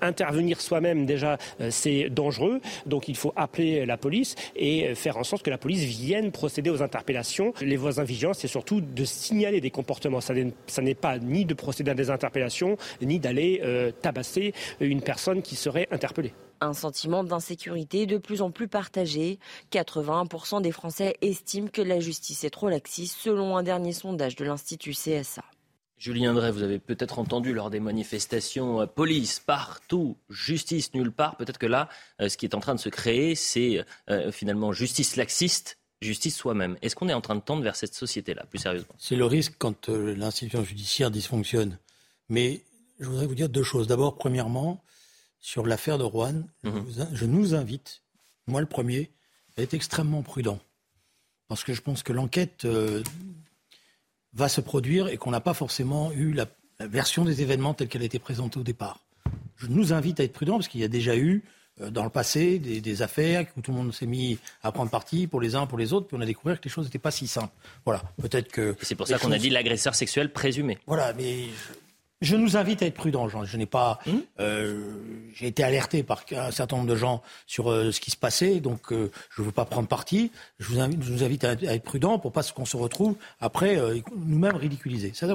Intervenir soi-même, déjà, c'est dangereux, donc il faut appeler la police et faire en sorte que la police vienne procéder aux interpellations. Les voisins vigilants, c'est surtout de signaler des comportements. Ça n'est pas ni de procéder à des interpellations, ni d'aller tabasser une personne qui serait interpellée. Un sentiment d'insécurité de plus en plus partagé. 81% des Français estiment que la justice est trop laxiste, selon un dernier sondage de l'Institut CSA. Julien Dray, vous avez peut-être entendu lors des manifestations police partout, justice nulle part. Peut-être que là, ce qui est en train de se créer, c'est finalement justice laxiste, justice soi-même. Est-ce qu'on est en train de tendre vers cette société-là, plus sérieusement? C'est le risque quand l'institution judiciaire dysfonctionne. Mais je voudrais vous dire deux choses. D'abord, premièrement, sur l'affaire de Rouen, je nous invite, moi le premier, à être extrêmement prudent. Parce que je pense que l'enquête va se produire et qu'on n'a pas forcément eu la version des événements telle qu'elle a été présentée au départ. Je nous invite à être prudents parce qu'il y a déjà eu, dans le passé, des affaires où tout le monde s'est mis à prendre parti pour les uns, pour les autres, puis on a découvert que les choses n'étaient pas si simples. Voilà, peut-être que... C'est pour ça qu'on a dit l'agresseur sexuel présumé. Voilà, mais je nous invite à être prudents. Je n'ai pas... j'ai été alerté par un certain nombre de gens sur ce qui se passait, donc je ne veux pas prendre parti. Je vous invite à être prudents pour pas qu'on se retrouve après nous-mêmes ridiculisés. Ça,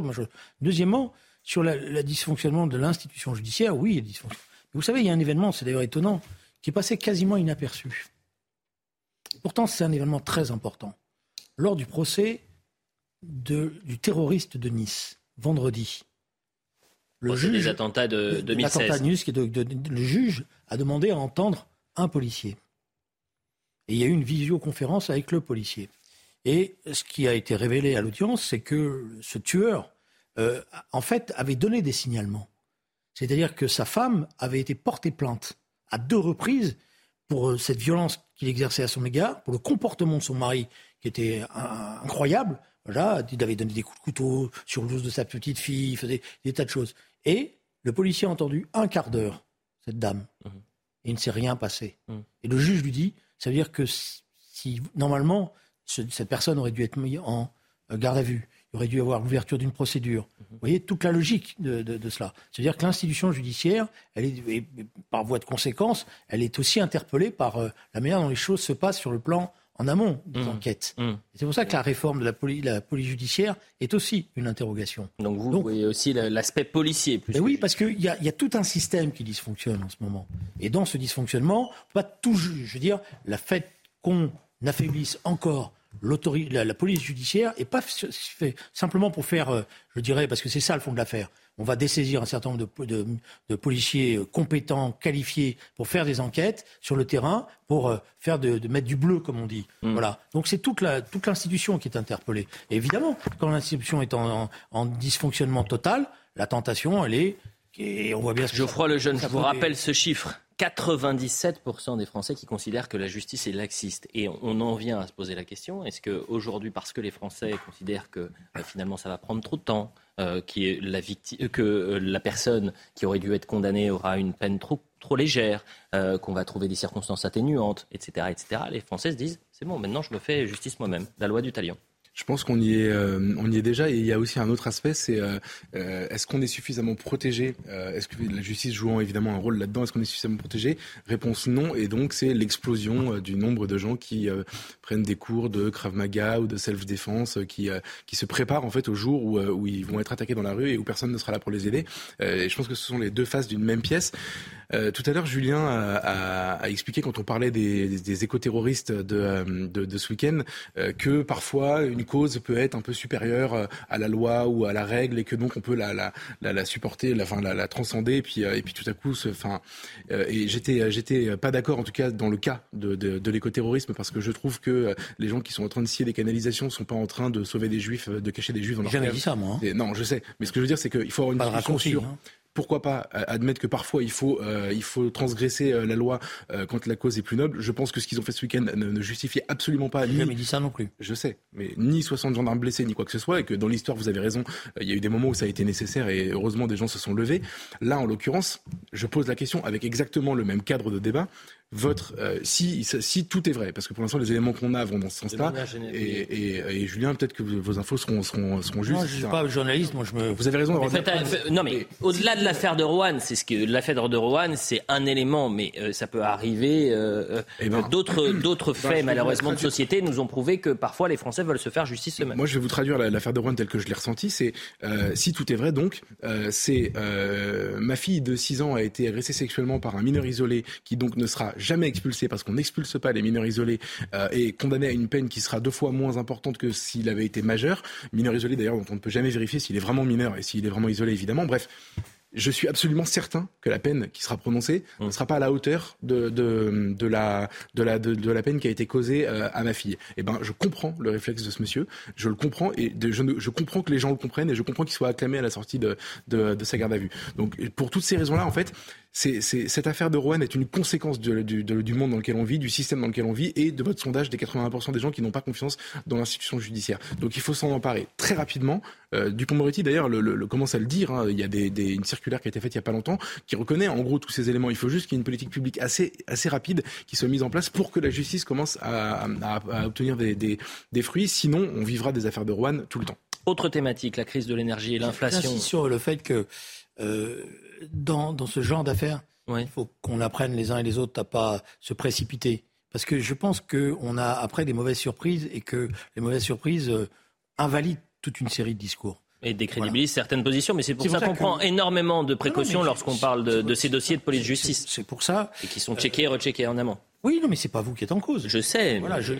deuxièmement, sur le dysfonctionnement de l'institution judiciaire, oui, il y a dysfonctionnement. Vous savez, il y a un événement, c'est d'ailleurs étonnant, qui est passé quasiment inaperçu. Pourtant, c'est un événement très important. Lors du procès du terroriste de Nice, vendredi. Le juge des attentats de 2016. Le juge a demandé à entendre un policier. Et il y a eu une visioconférence avec le policier. Et ce qui a été révélé à l'audience, c'est que ce tueur, en fait, avait donné des signalements. C'est-à-dire que sa femme avait été portée plainte à 2 reprises pour cette violence qu'il exerçait à son égard, pour le comportement de son mari qui était incroyable. Voilà, il avait donné des coups de couteau sur le dos de sa petite fille, il faisait des tas de choses. Et le policier a entendu 1/4 d'heure, cette dame, et il ne s'est rien passé. Et le juge lui dit, ça veut dire que si normalement, cette personne aurait dû être mise en garde à vue, il aurait dû avoir l'ouverture d'une procédure. Vous voyez, toute la logique de cela. C'est-à-dire que l'institution judiciaire, elle est, par voie de conséquence, elle est aussi interpellée par la manière dont les choses se passent sur le plan en amont des enquêtes. C'est pour ça que la réforme de la police judiciaire est aussi une interrogation. Donc vous voyez aussi l'aspect policier. Plus oui, parce qu'il y a tout un système qui dysfonctionne en ce moment. Et dans ce dysfonctionnement, pas tout juge. Je veux dire, la fait qu'on affaiblisse encore la police judiciaire et pas simplement pour faire, je dirais, parce que c'est ça le fond de l'affaire. On va dessaisir un certain nombre de policiers compétents, qualifiés pour faire des enquêtes sur le terrain, pour faire de mettre du bleu, comme on dit. Voilà. Donc c'est toute l'institution qui est interpellée. Et évidemment, quand l'institution est en dysfonctionnement total, la tentation, elle est... Et on voit bien Geoffroy Lejeune, je vous rappelle ce chiffre. 97% des Français qui considèrent que la justice est laxiste. Et on en vient à se poser la question, est-ce qu'aujourd'hui, parce que les Français considèrent que finalement ça va prendre trop de temps, que la personne qui aurait dû être condamnée aura une peine trop légère, qu'on va trouver des circonstances atténuantes, etc., les Français se disent, c'est bon, maintenant je me fais justice moi-même, la loi du talion. Je pense qu'on y est déjà, et il y a aussi un autre aspect, c'est est-ce qu'on est suffisamment protégé, est-ce que la justice joue évidemment un rôle là-dedans, est-ce qu'on est suffisamment protégé? Réponse non, et donc c'est l'explosion du nombre de gens qui prennent des cours de Krav Maga ou de self-défense, qui se préparent en fait au jour où ils vont être attaqués dans la rue et où personne ne sera là pour les aider. Et je pense que ce sont les deux faces d'une même pièce. Tout à l'heure, Julien a expliqué, quand on parlait des éco-terroristes de ce week-end, que parfois une cause peut être un peu supérieure à la loi ou à la règle, et que donc on peut la supporter, la transcender, et puis tout à coup, et j'étais pas d'accord, en tout cas dans le cas de l'éco-terrorisme, parce que je trouve que les gens qui sont en train de scier des canalisations sont pas en train de sauver des juifs, de cacher des juifs dans leur terre. J'ai jamais dit ça, moi. Non, je sais, mais ce que je veux dire, c'est qu'il faut avoir une discussion sur... Pourquoi pas admettre que parfois il faut transgresser la loi quand la cause est plus noble. Je pense que ce qu'ils ont fait ce week-end ne justifiait absolument pas. J'ai jamais dit ça non plus. Je sais, mais ni 60 gendarmes blessés ni quoi que ce soit, et que dans l'histoire, vous avez raison, il y a eu des moments où ça a été nécessaire et heureusement des gens se sont levés. Là, en l'occurrence, je pose la question avec exactement le même cadre de débat. Si tout est vrai, parce que pour l'instant les éléments qu'on a vont dans ce sens-là, et Julien, peut-être que vos infos seront justes. Non, je ne suis pas journaliste, moi je me... Vous avez raison. Non mais au-delà de l'affaire de Rouen, c'est l'affaire de Rouen, c'est un élément, mais ça peut arriver. D'autres faits malheureusement de société nous ont prouvé que parfois les Français veulent se faire justice eux-mêmes. Moi je vais vous traduire l'affaire de Rouen telle que je l'ai ressentie. C'est si tout est vrai, donc c'est ma fille de 6 ans a été agressée sexuellement par un mineur isolé qui donc ne sera jamais expulsé, parce qu'on n'expulse pas les mineurs isolés, et condamné à une peine qui sera 2 fois moins importante que s'il avait été majeur. Mineur isolé d'ailleurs dont on ne peut jamais vérifier s'il est vraiment mineur et s'il est vraiment isolé évidemment. Bref, je suis absolument certain que la peine qui sera prononcée ne sera pas à la hauteur de la peine qui a été causée à ma fille. Et ben, je comprends le réflexe de ce monsieur, je le comprends, et je comprends que les gens le comprennent, et je comprends qu'il soit acclamé à la sortie de sa garde à vue. Donc pour toutes ces raisons-là, en fait, cette affaire de Rouen est une conséquence du monde dans lequel on vit, du système dans lequel on vit, et de votre sondage des 81% des gens qui n'ont pas confiance dans l'institution judiciaire. Donc il faut s'en emparer très rapidement. Dupond-Moretti d'ailleurs le commence à le dire, hein. Il y a une circulaire qui a été faite il n'y a pas longtemps qui reconnaît en gros tous ces éléments. Il faut juste qu'il y ait une politique publique assez rapide qui soit mise en place pour que la justice commence à obtenir des fruits. Sinon on vivra des affaires de Rouen tout le temps. Autre thématique, la crise de l'énergie et l'inflation. J'insiste sur le fait que dans ce genre d'affaires, il faut qu'on apprenne les uns et les autres à pas se précipiter. Parce que je pense qu'on a après des mauvaises surprises, et que les mauvaises surprises invalident toute une série de discours. Et décrédibilise certaines positions, mais c'est pour ça qu'on prend énormément de précautions lorsqu'on parle de ces dossiers de police-justice. C'est pour ça. Et qui sont checkés et recheckés en amont. Oui, non, mais c'est pas vous qui êtes en cause. Je sais. Voilà, je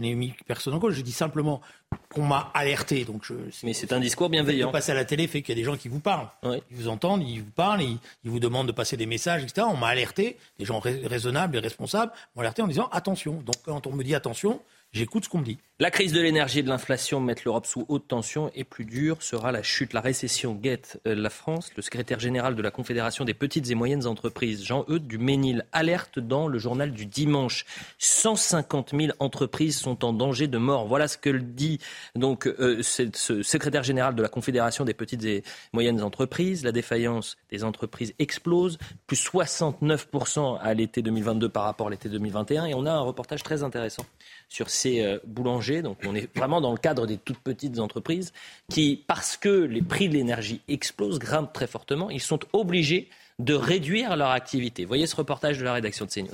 n'ai mis personne en cause. Je dis simplement qu'on m'a alerté. Donc mais c'est un discours bienveillant. Passer à la télé fait qu'il y a des gens qui vous parlent. Oui. Ils vous entendent, ils vous parlent, ils vous demandent de passer des messages, etc. On m'a alerté. Des gens raisonnables et responsables m'ont alerté en disant attention. Donc quand on me dit attention, j'écoute ce qu'on me dit. La crise de l'énergie et de l'inflation mettent l'Europe sous haute tension et plus dure sera la chute. La récession guette la France. Le secrétaire général de la Confédération des petites et moyennes entreprises, Jean-Eudes Duménil, alerte dans le journal du dimanche. 150 000 entreprises sont en danger de mort. Voilà ce que dit donc ce secrétaire général de la Confédération des petites et moyennes entreprises. La défaillance des entreprises explose, plus 69% à l'été 2022 par rapport à l'été 2021. Et on a un reportage très intéressant sur ces boulangers, donc on est vraiment dans le cadre des toutes petites entreprises qui, parce que les prix de l'énergie explosent, grimpent très fortement, ils sont obligés de réduire leur activité. Voyez ce reportage de la rédaction de CNews.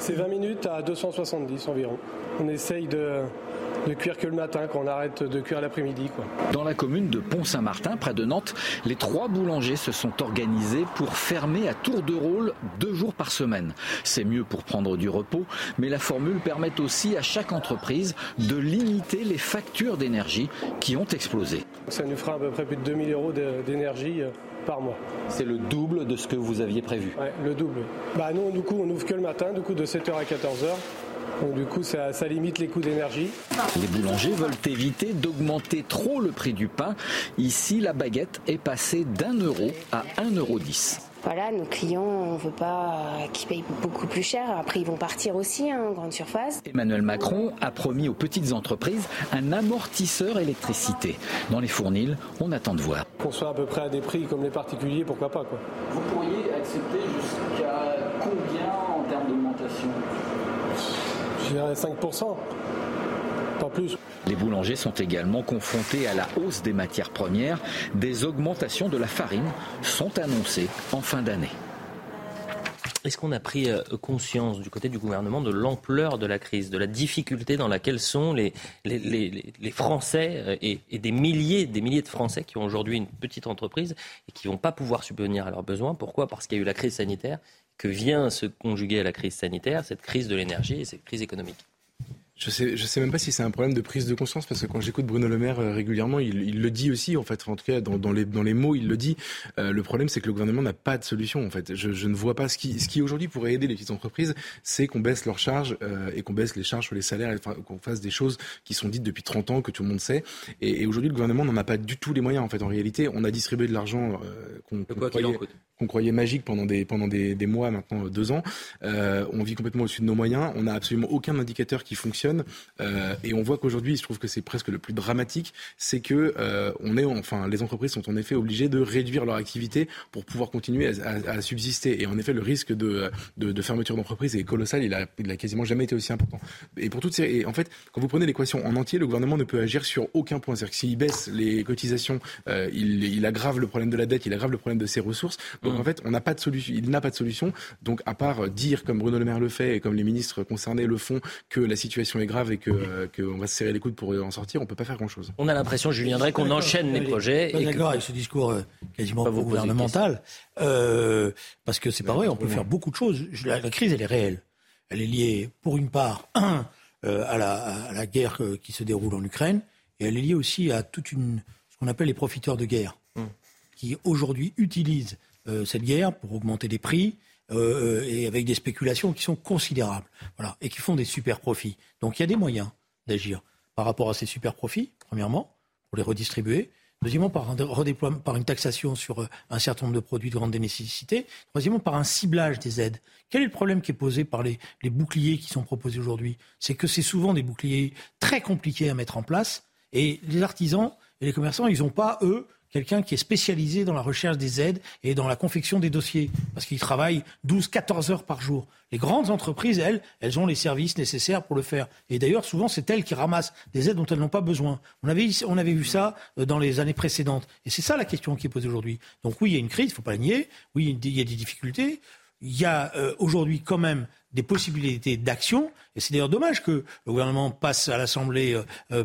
C'est 20 minutes à 270 environ. On essaye de cuire que le matin, qu'on arrête de cuire l'après-midi, quoi. Dans la commune de Pont-Saint-Martin, près de Nantes, les 3 boulangers se sont organisés pour fermer à tour de rôle 2 jours par semaine. C'est mieux pour prendre du repos, mais la formule permet aussi à chaque entreprise de limiter les factures d'énergie qui ont explosé. Ça nous fera à peu près plus de 2 000 euros d'énergie par mois. C'est le double de ce que vous aviez prévu. Ouais, le double. Bah nous, du coup, on n'ouvre que le matin, du coup, de 7h à 14h. Donc du coup, ça limite les coûts d'énergie. Les boulangers veulent éviter d'augmenter trop le prix du pain. Ici, la baguette est passée d'1 euro à 1,10 €. Voilà, nos clients, on ne veut pas qu'ils payent beaucoup plus cher. Après, ils vont partir aussi en grande surface. Emmanuel Macron a promis aux petites entreprises un amortisseur électricité. Dans les fournils, on attend de voir. Qu'on soit à peu près à des prix comme les particuliers, pourquoi pas, quoi. Vous pourriez accepter jusqu'à combien en termes d'augmentation ? Je dirais 5%, pas plus. Les boulangers sont également confrontés à la hausse des matières premières. Des augmentations de la farine sont annoncées en fin d'année. Est-ce qu'on a pris conscience du côté du gouvernement de l'ampleur de la crise, de la difficulté dans laquelle sont les Français et des milliers de Français qui ont aujourd'hui une petite entreprise et qui ne vont pas pouvoir subvenir à leurs besoins ? Pourquoi ? Parce qu'il y a eu la crise sanitaire, que vient se conjuguer à la crise sanitaire, cette crise de l'énergie et cette crise économique. Je sais même pas si c'est un problème de prise de conscience, parce que quand j'écoute Bruno Le Maire régulièrement, il le dit aussi, en fait, en tout cas dans les mots, il le dit. Le problème, c'est que le gouvernement n'a pas de solution, en fait. Je ne vois pas ce qui aujourd'hui pourrait aider les petites entreprises, c'est qu'on baisse leurs charges et qu'on baisse les charges sur les salaires, et, enfin, qu'on fasse des choses qui sont dites depuis 30 ans, que tout le monde sait. Et aujourd'hui, le gouvernement n'en a pas du tout les moyens, en fait. En réalité, on a distribué de l'argent qu'on croyait magique pendant des mois, maintenant 2 ans. On vit complètement au-dessus de nos moyens. On n'a absolument aucun indicateur qui fonctionne. Et on voit qu'aujourd'hui, je trouve que c'est presque le plus dramatique, c'est que les entreprises sont en effet obligées de réduire leur activité pour pouvoir continuer à subsister. Et en effet, le risque de fermeture d'entreprise est colossal. Il a quasiment jamais été aussi important. Et pour toutes ces, et en fait, quand vous prenez l'équation en entier, le gouvernement ne peut agir sur aucun point. C'est-à-dire que s'il baisse les cotisations, il aggrave le problème de la dette, il aggrave le problème de ses ressources. Donc en fait, on n'a pas de solution. Il n'a pas de solution. Donc à part dire, comme Bruno Le Maire le fait et comme les ministres concernés le font, que la situation est grave et qu'on va se serrer les coudes pour en sortir, on ne peut pas faire grand-chose. On a l'impression, Julien Dray, qu'on enchaîne les projets. D'accord avec ce discours quasiment gouvernemental, parce que c'est pas vrai. On peut faire beaucoup de choses. La crise, elle est réelle. Elle est liée, pour une part, à la guerre qui se déroule en Ukraine, et elle est liée aussi à ce qu'on appelle les profiteurs de guerre, qui aujourd'hui utilisent cette guerre pour augmenter les prix et avec des spéculations qui sont considérables, voilà, et qui font des super profits. Donc il y a des moyens d'agir par rapport à ces super profits, premièrement, pour les redistribuer, deuxièmement, par un redéploiement, par une taxation sur un certain nombre de produits de grande nécessité, troisièmement, par un ciblage des aides. Quel est le problème qui est posé par les boucliers qui sont proposés aujourd'hui ? C'est que c'est souvent des boucliers très compliqués à mettre en place, et les artisans et les commerçants, ils n'ont pas, eux, quelqu'un qui est spécialisé dans la recherche des aides et dans la confection des dossiers, parce qu'ils travaillent 12-14 heures par jour. Les grandes entreprises, elles ont les services nécessaires pour le faire. Et d'ailleurs, souvent, c'est elles qui ramassent des aides dont elles n'ont pas besoin. On avait vu ça dans les années précédentes. Et c'est ça la question qui est posée aujourd'hui. Donc oui, il y a une crise, il ne faut pas la nier. Oui, il y a des difficultés. Il y a aujourd'hui quand même des possibilités d'action, et c'est d'ailleurs dommage que le gouvernement passe à l'Assemblée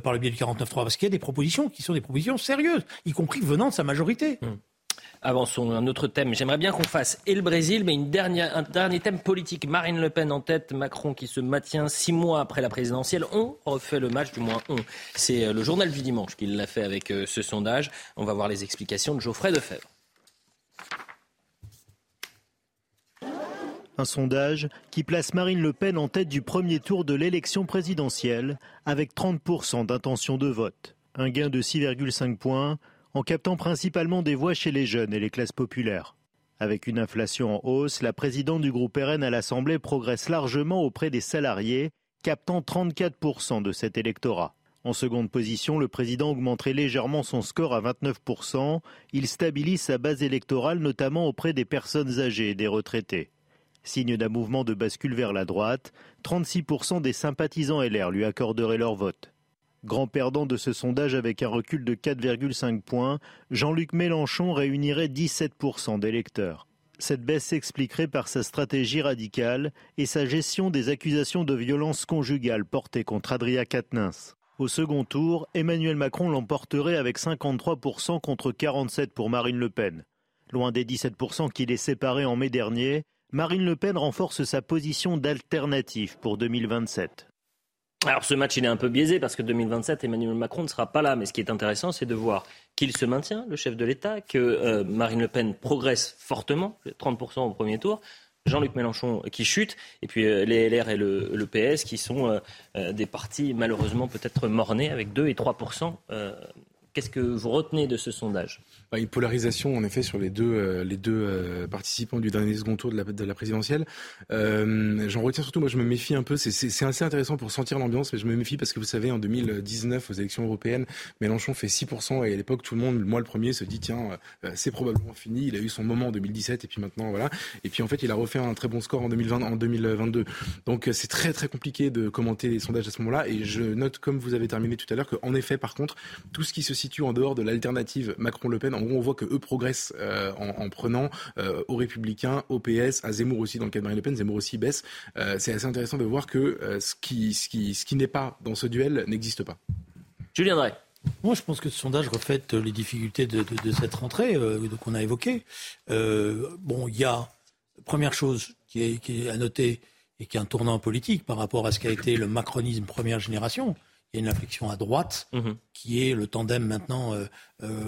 par le biais du 49.3, parce qu'il y a des propositions qui sont des propositions sérieuses, y compris venant de sa majorité. Avançons, un autre thème. J'aimerais bien qu'on fasse et le Brésil, mais un dernier thème politique. Marine Le Pen en tête, Macron qui se maintient 6 mois après la présidentielle. On refait le match, du moins on. C'est le journal du dimanche qui l'a fait avec ce sondage. On va voir les explications de Geoffroy Lejeune. Un sondage qui place Marine Le Pen en tête du premier tour de l'élection présidentielle avec 30% d'intention de vote. Un gain de 6,5 points en captant principalement des voix chez les jeunes et les classes populaires. Avec une inflation en hausse, la présidente du groupe RN à l'Assemblée progresse largement auprès des salariés, captant 34% de cet électorat. En seconde position, le président augmenterait légèrement son score à 29%. Il stabilise sa base électorale, notamment auprès des personnes âgées et des retraités. Signe d'un mouvement de bascule vers la droite, 36% des sympathisants LR lui accorderaient leur vote. Grand perdant de ce sondage avec un recul de 4,5 points, Jean-Luc Mélenchon réunirait 17% d'électeurs. Cette baisse s'expliquerait par sa stratégie radicale et sa gestion des accusations de violence conjugale portées contre Adria Quatennens. Au second tour, Emmanuel Macron l'emporterait avec 53% contre 47% pour Marine Le Pen. Loin des 17% qui les séparaient en mai dernier, Marine Le Pen renforce sa position d'alternative pour 2027. Alors ce match, il est un peu biaisé parce que 2027, Emmanuel Macron ne sera pas là. Mais ce qui est intéressant, c'est de voir qu'il se maintient, le chef de l'État, que Marine Le Pen progresse fortement, 30% au premier tour, Jean-Luc Mélenchon qui chute, et puis les LR et le PS qui sont des partis malheureusement peut-être mornés avec 2 et 3%. Qu'est-ce que vous retenez de ce sondage ? Une polarisation en effet sur les deux participants du dernier second tour de la présidentielle. J'en retiens surtout, moi je me méfie un peu, c'est assez intéressant pour sentir l'ambiance, mais je me méfie parce que vous savez, en 2019 aux élections européennes, Mélenchon fait 6% et à l'époque tout le monde, moi le premier, se dit tiens, c'est probablement fini, il a eu son moment en 2017 et puis maintenant voilà. Et puis en fait il a refait un très bon score en 2020, en 2022. Donc c'est très très compliqué de commenter les sondages à ce moment-là et je note comme vous avez terminé tout à l'heure qu'en effet par contre, tout ce qui se situe en dehors de l'alternative Macron-Le Pen, en gros, on voit qu'eux progressent en prenant aux Républicains, au PS, à Zemmour aussi, dans le cas de Marine Le Pen, Zemmour aussi baisse. C'est assez intéressant de voir que ce qui n'est pas dans ce duel n'existe pas. Julien Dray. Moi, je pense que ce sondage reflète les difficultés de cette rentrée qu'on a évoquée. Il y a, première chose qui est à noter et qui est un tournant politique par rapport à ce qu'a été le macronisme première génération. Il y a une inflexion à droite qui est le tandem maintenant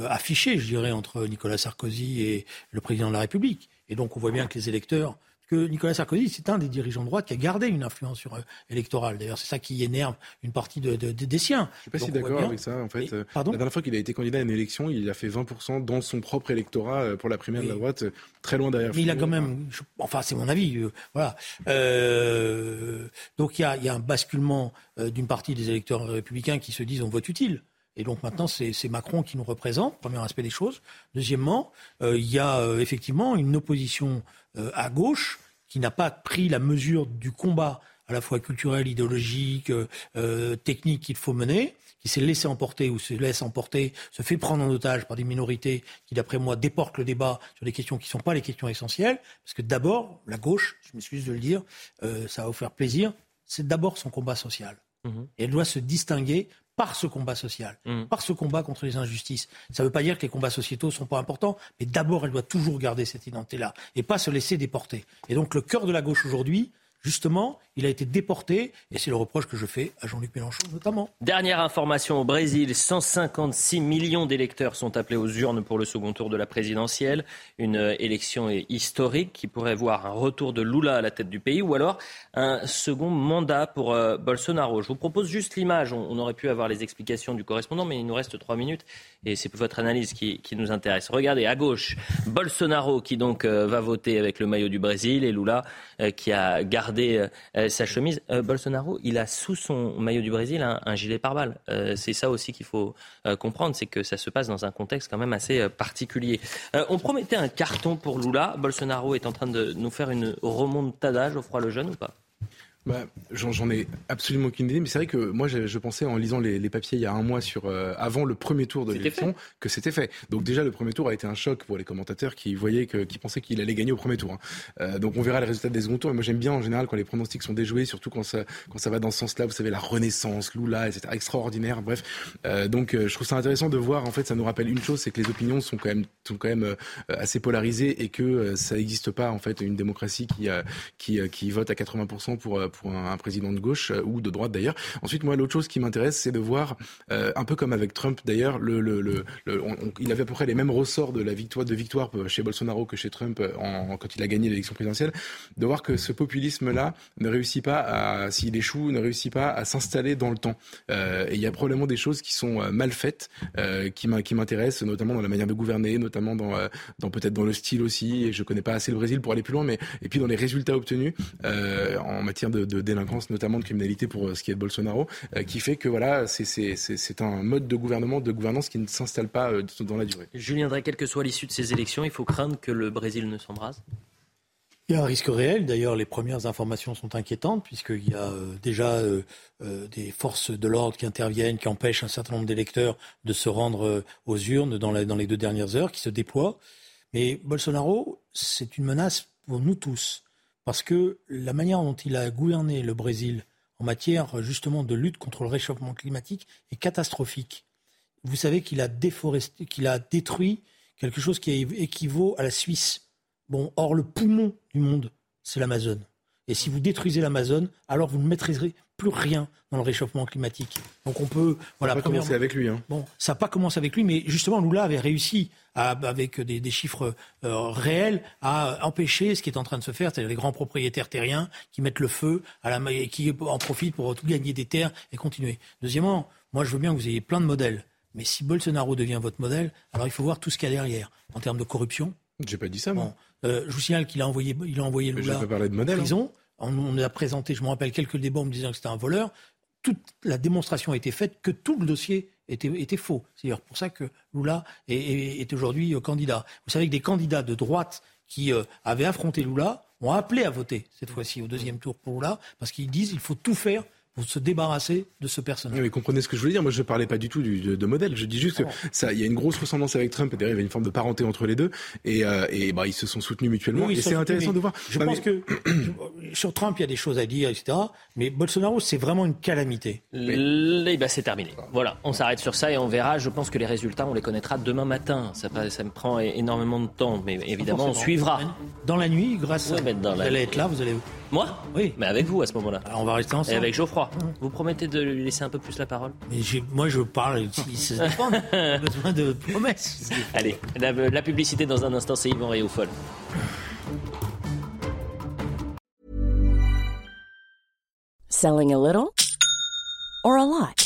affiché, je dirais, entre Nicolas Sarkozy et le président de la République. Et donc on voit bien que les électeurs... que Nicolas Sarkozy, c'est un des dirigeants de droite qui a gardé une influence électorale. D'ailleurs, c'est ça qui énerve une partie des siens. Je ne suis pas si d'accord avec ça, en fait. Pardon ? La dernière fois qu'il a été candidat à une élection, il a fait 20% dans son propre électorat pour la primaire de la droite, très loin derrière. Mais il a quand même... Enfin, c'est mon avis. Voilà. Donc, il y a un basculement d'une partie des électeurs républicains qui se disent « on vote utile ». Et donc maintenant, c'est Macron qui nous représente, premier aspect des choses. Deuxièmement, il y a effectivement une opposition à gauche qui n'a pas pris la mesure du combat à la fois culturel, idéologique, technique qu'il faut mener, qui s'est laissé emporter ou se laisse emporter, se fait prendre en otage par des minorités qui, d'après moi, déportent le débat sur des questions qui ne sont pas les questions essentielles. Parce que d'abord, la gauche, je m'excuse de le dire, ça va vous faire plaisir, c'est d'abord son combat social. Et elle doit se distinguer par ce combat social, par ce combat contre les injustices. Ça ne veut pas dire que les combats sociétaux ne sont pas importants, mais d'abord, elle doit toujours garder cette identité-là et pas se laisser déporter. Et donc, le cœur de la gauche aujourd'hui, justement, il a été déporté et c'est le reproche que je fais à Jean-Luc Mélenchon notamment. Dernière information au Brésil, 156 millions d'électeurs sont appelés aux urnes pour le second tour de la présidentielle. Une élection historique qui pourrait voir un retour de Lula à la tête du pays ou alors un second mandat pour Bolsonaro. Je vous propose juste l'image, on aurait pu avoir les explications du correspondant mais il nous reste 3 minutes et c'est votre analyse qui nous intéresse. Regardez à gauche, Bolsonaro qui donc va voter avec le maillot du Brésil et Lula qui a gardé... sa chemise. Bolsonaro, il a sous son maillot du Brésil un gilet pare-balles. C'est ça aussi qu'il faut comprendre, c'est que ça se passe dans un contexte quand même assez particulier. On promettait un carton pour Lula. Bolsonaro est en train de nous faire une remontada, Geoffroy Lejeune, ou pas ? Bah, j'en ai absolument aucune idée, mais c'est vrai que moi je pensais en lisant les papiers il y a un mois avant le premier tour de l'élection que c'était fait. Donc déjà le premier tour a été un choc pour les commentateurs qui pensaient qu'il allait gagner au premier tour. Donc on verra les résultats des seconds tours. Et moi j'aime bien en général quand les pronostics sont déjoués, surtout quand ça va dans ce sens-là. Vous savez, la Renaissance, Lula, etc. Extraordinaire. Bref, donc je trouve ça intéressant de voir. En fait, ça nous rappelle une chose, c'est que les opinions sont quand même assez polarisées et que ça n'existe pas en fait une démocratie qui vote à 80% pour un président de gauche ou de droite d'ailleurs. Ensuite, moi, l'autre chose qui m'intéresse, c'est de voir, un peu comme avec Trump d'ailleurs, il avait à peu près les mêmes ressorts de la victoire chez Bolsonaro que chez Trump quand il a gagné l'élection présidentielle, de voir que ce populisme-là s'il échoue, ne réussit pas à s'installer dans le temps. Et il y a probablement des choses qui sont mal faites, qui m'intéressent, notamment dans la manière de gouverner, notamment dans peut-être dans le style aussi, et je connais pas assez le Brésil pour aller plus loin, et puis dans les résultats obtenus, en matière de délinquance, notamment de criminalité pour ce qui est de Bolsonaro, qui fait que voilà, c'est un mode de gouvernement, de gouvernance qui ne s'installe pas dans la durée. Julien Dray, quelle que soit l'issue de ces élections, il faut craindre que le Brésil ne s'embrase. Il y a un risque réel. D'ailleurs, les premières informations sont inquiétantes puisqu'il y a déjà des forces de l'ordre qui interviennent, qui empêchent un certain nombre d'électeurs de se rendre aux urnes dans les 2 dernières heures, qui se déploient. Mais Bolsonaro, c'est une menace pour nous tous. Parce que la manière dont il a gouverné le Brésil en matière justement de lutte contre le réchauffement climatique est catastrophique. Vous savez qu'il a déforesté, qu'il a détruit quelque chose qui équivaut à la Suisse. Bon, or le poumon du monde, c'est l'Amazone. Et si vous détruisez l'Amazone, alors vous ne maîtriserez plus rien dans le réchauffement climatique. Donc on peut... Voilà, ça n'a pas commencé avec lui. Hein. Bon, ça n'a pas commencé avec lui, mais justement Lula avait réussi, avec des chiffres réels, à empêcher ce qui est en train de se faire, c'est-à-dire les grands propriétaires terriens qui mettent le feu et qui en profitent pour tout gagner des terres et continuer. Deuxièmement, moi je veux bien que vous ayez plein de modèles, mais si Bolsonaro devient votre modèle, alors il faut voir tout ce qu'il y a derrière. En termes de corruption... J'ai pas dit ça, moi. Bon, je vous signale qu'il a envoyé Lula en prison. On a présenté, je me rappelle, quelques débats en me disant que c'était un voleur. Toute la démonstration a été faite que tout le dossier était faux. C'est d'ailleurs pour ça que Lula est aujourd'hui candidat. Vous savez que des candidats de droite qui avaient affronté Lula ont appelé à voter, cette fois-ci, au 2e tour pour Lula, parce qu'ils disent qu'il faut tout faire pour se débarrasser de ce personnage. Oui, mais comprenez ce que je voulais dire. Moi, je ne parlais pas du tout de modèle. Je dis juste qu'il y a une grosse ressemblance avec Trump. Et derrière, il y a une forme de parenté entre les deux. Et ils se sont soutenus mutuellement. Oui, et c'est intéressant de voir. Je pense que sur Trump, il y a des choses à dire, etc. Mais Bolsonaro, c'est vraiment une calamité. C'est terminé. Voilà, on s'arrête sur ça et on verra. Je pense que les résultats, on les connaîtra demain matin. Ça me prend énormément de temps. Mais évidemment, on suivra. Dans la nuit, grâce à... Vous allez être là, vous allez... Moi ? Oui. Mais avec vous, à ce moment-là. Alors, on va rester ensemble. Et avec Geoffroy. Vous promettez de lui laisser un peu plus la parole ? Mais moi je parle, ça dépend, j'ai besoin de promesses. Allez, la publicité dans un instant, c'est Yvan Réaufol. Selling a little or a lot?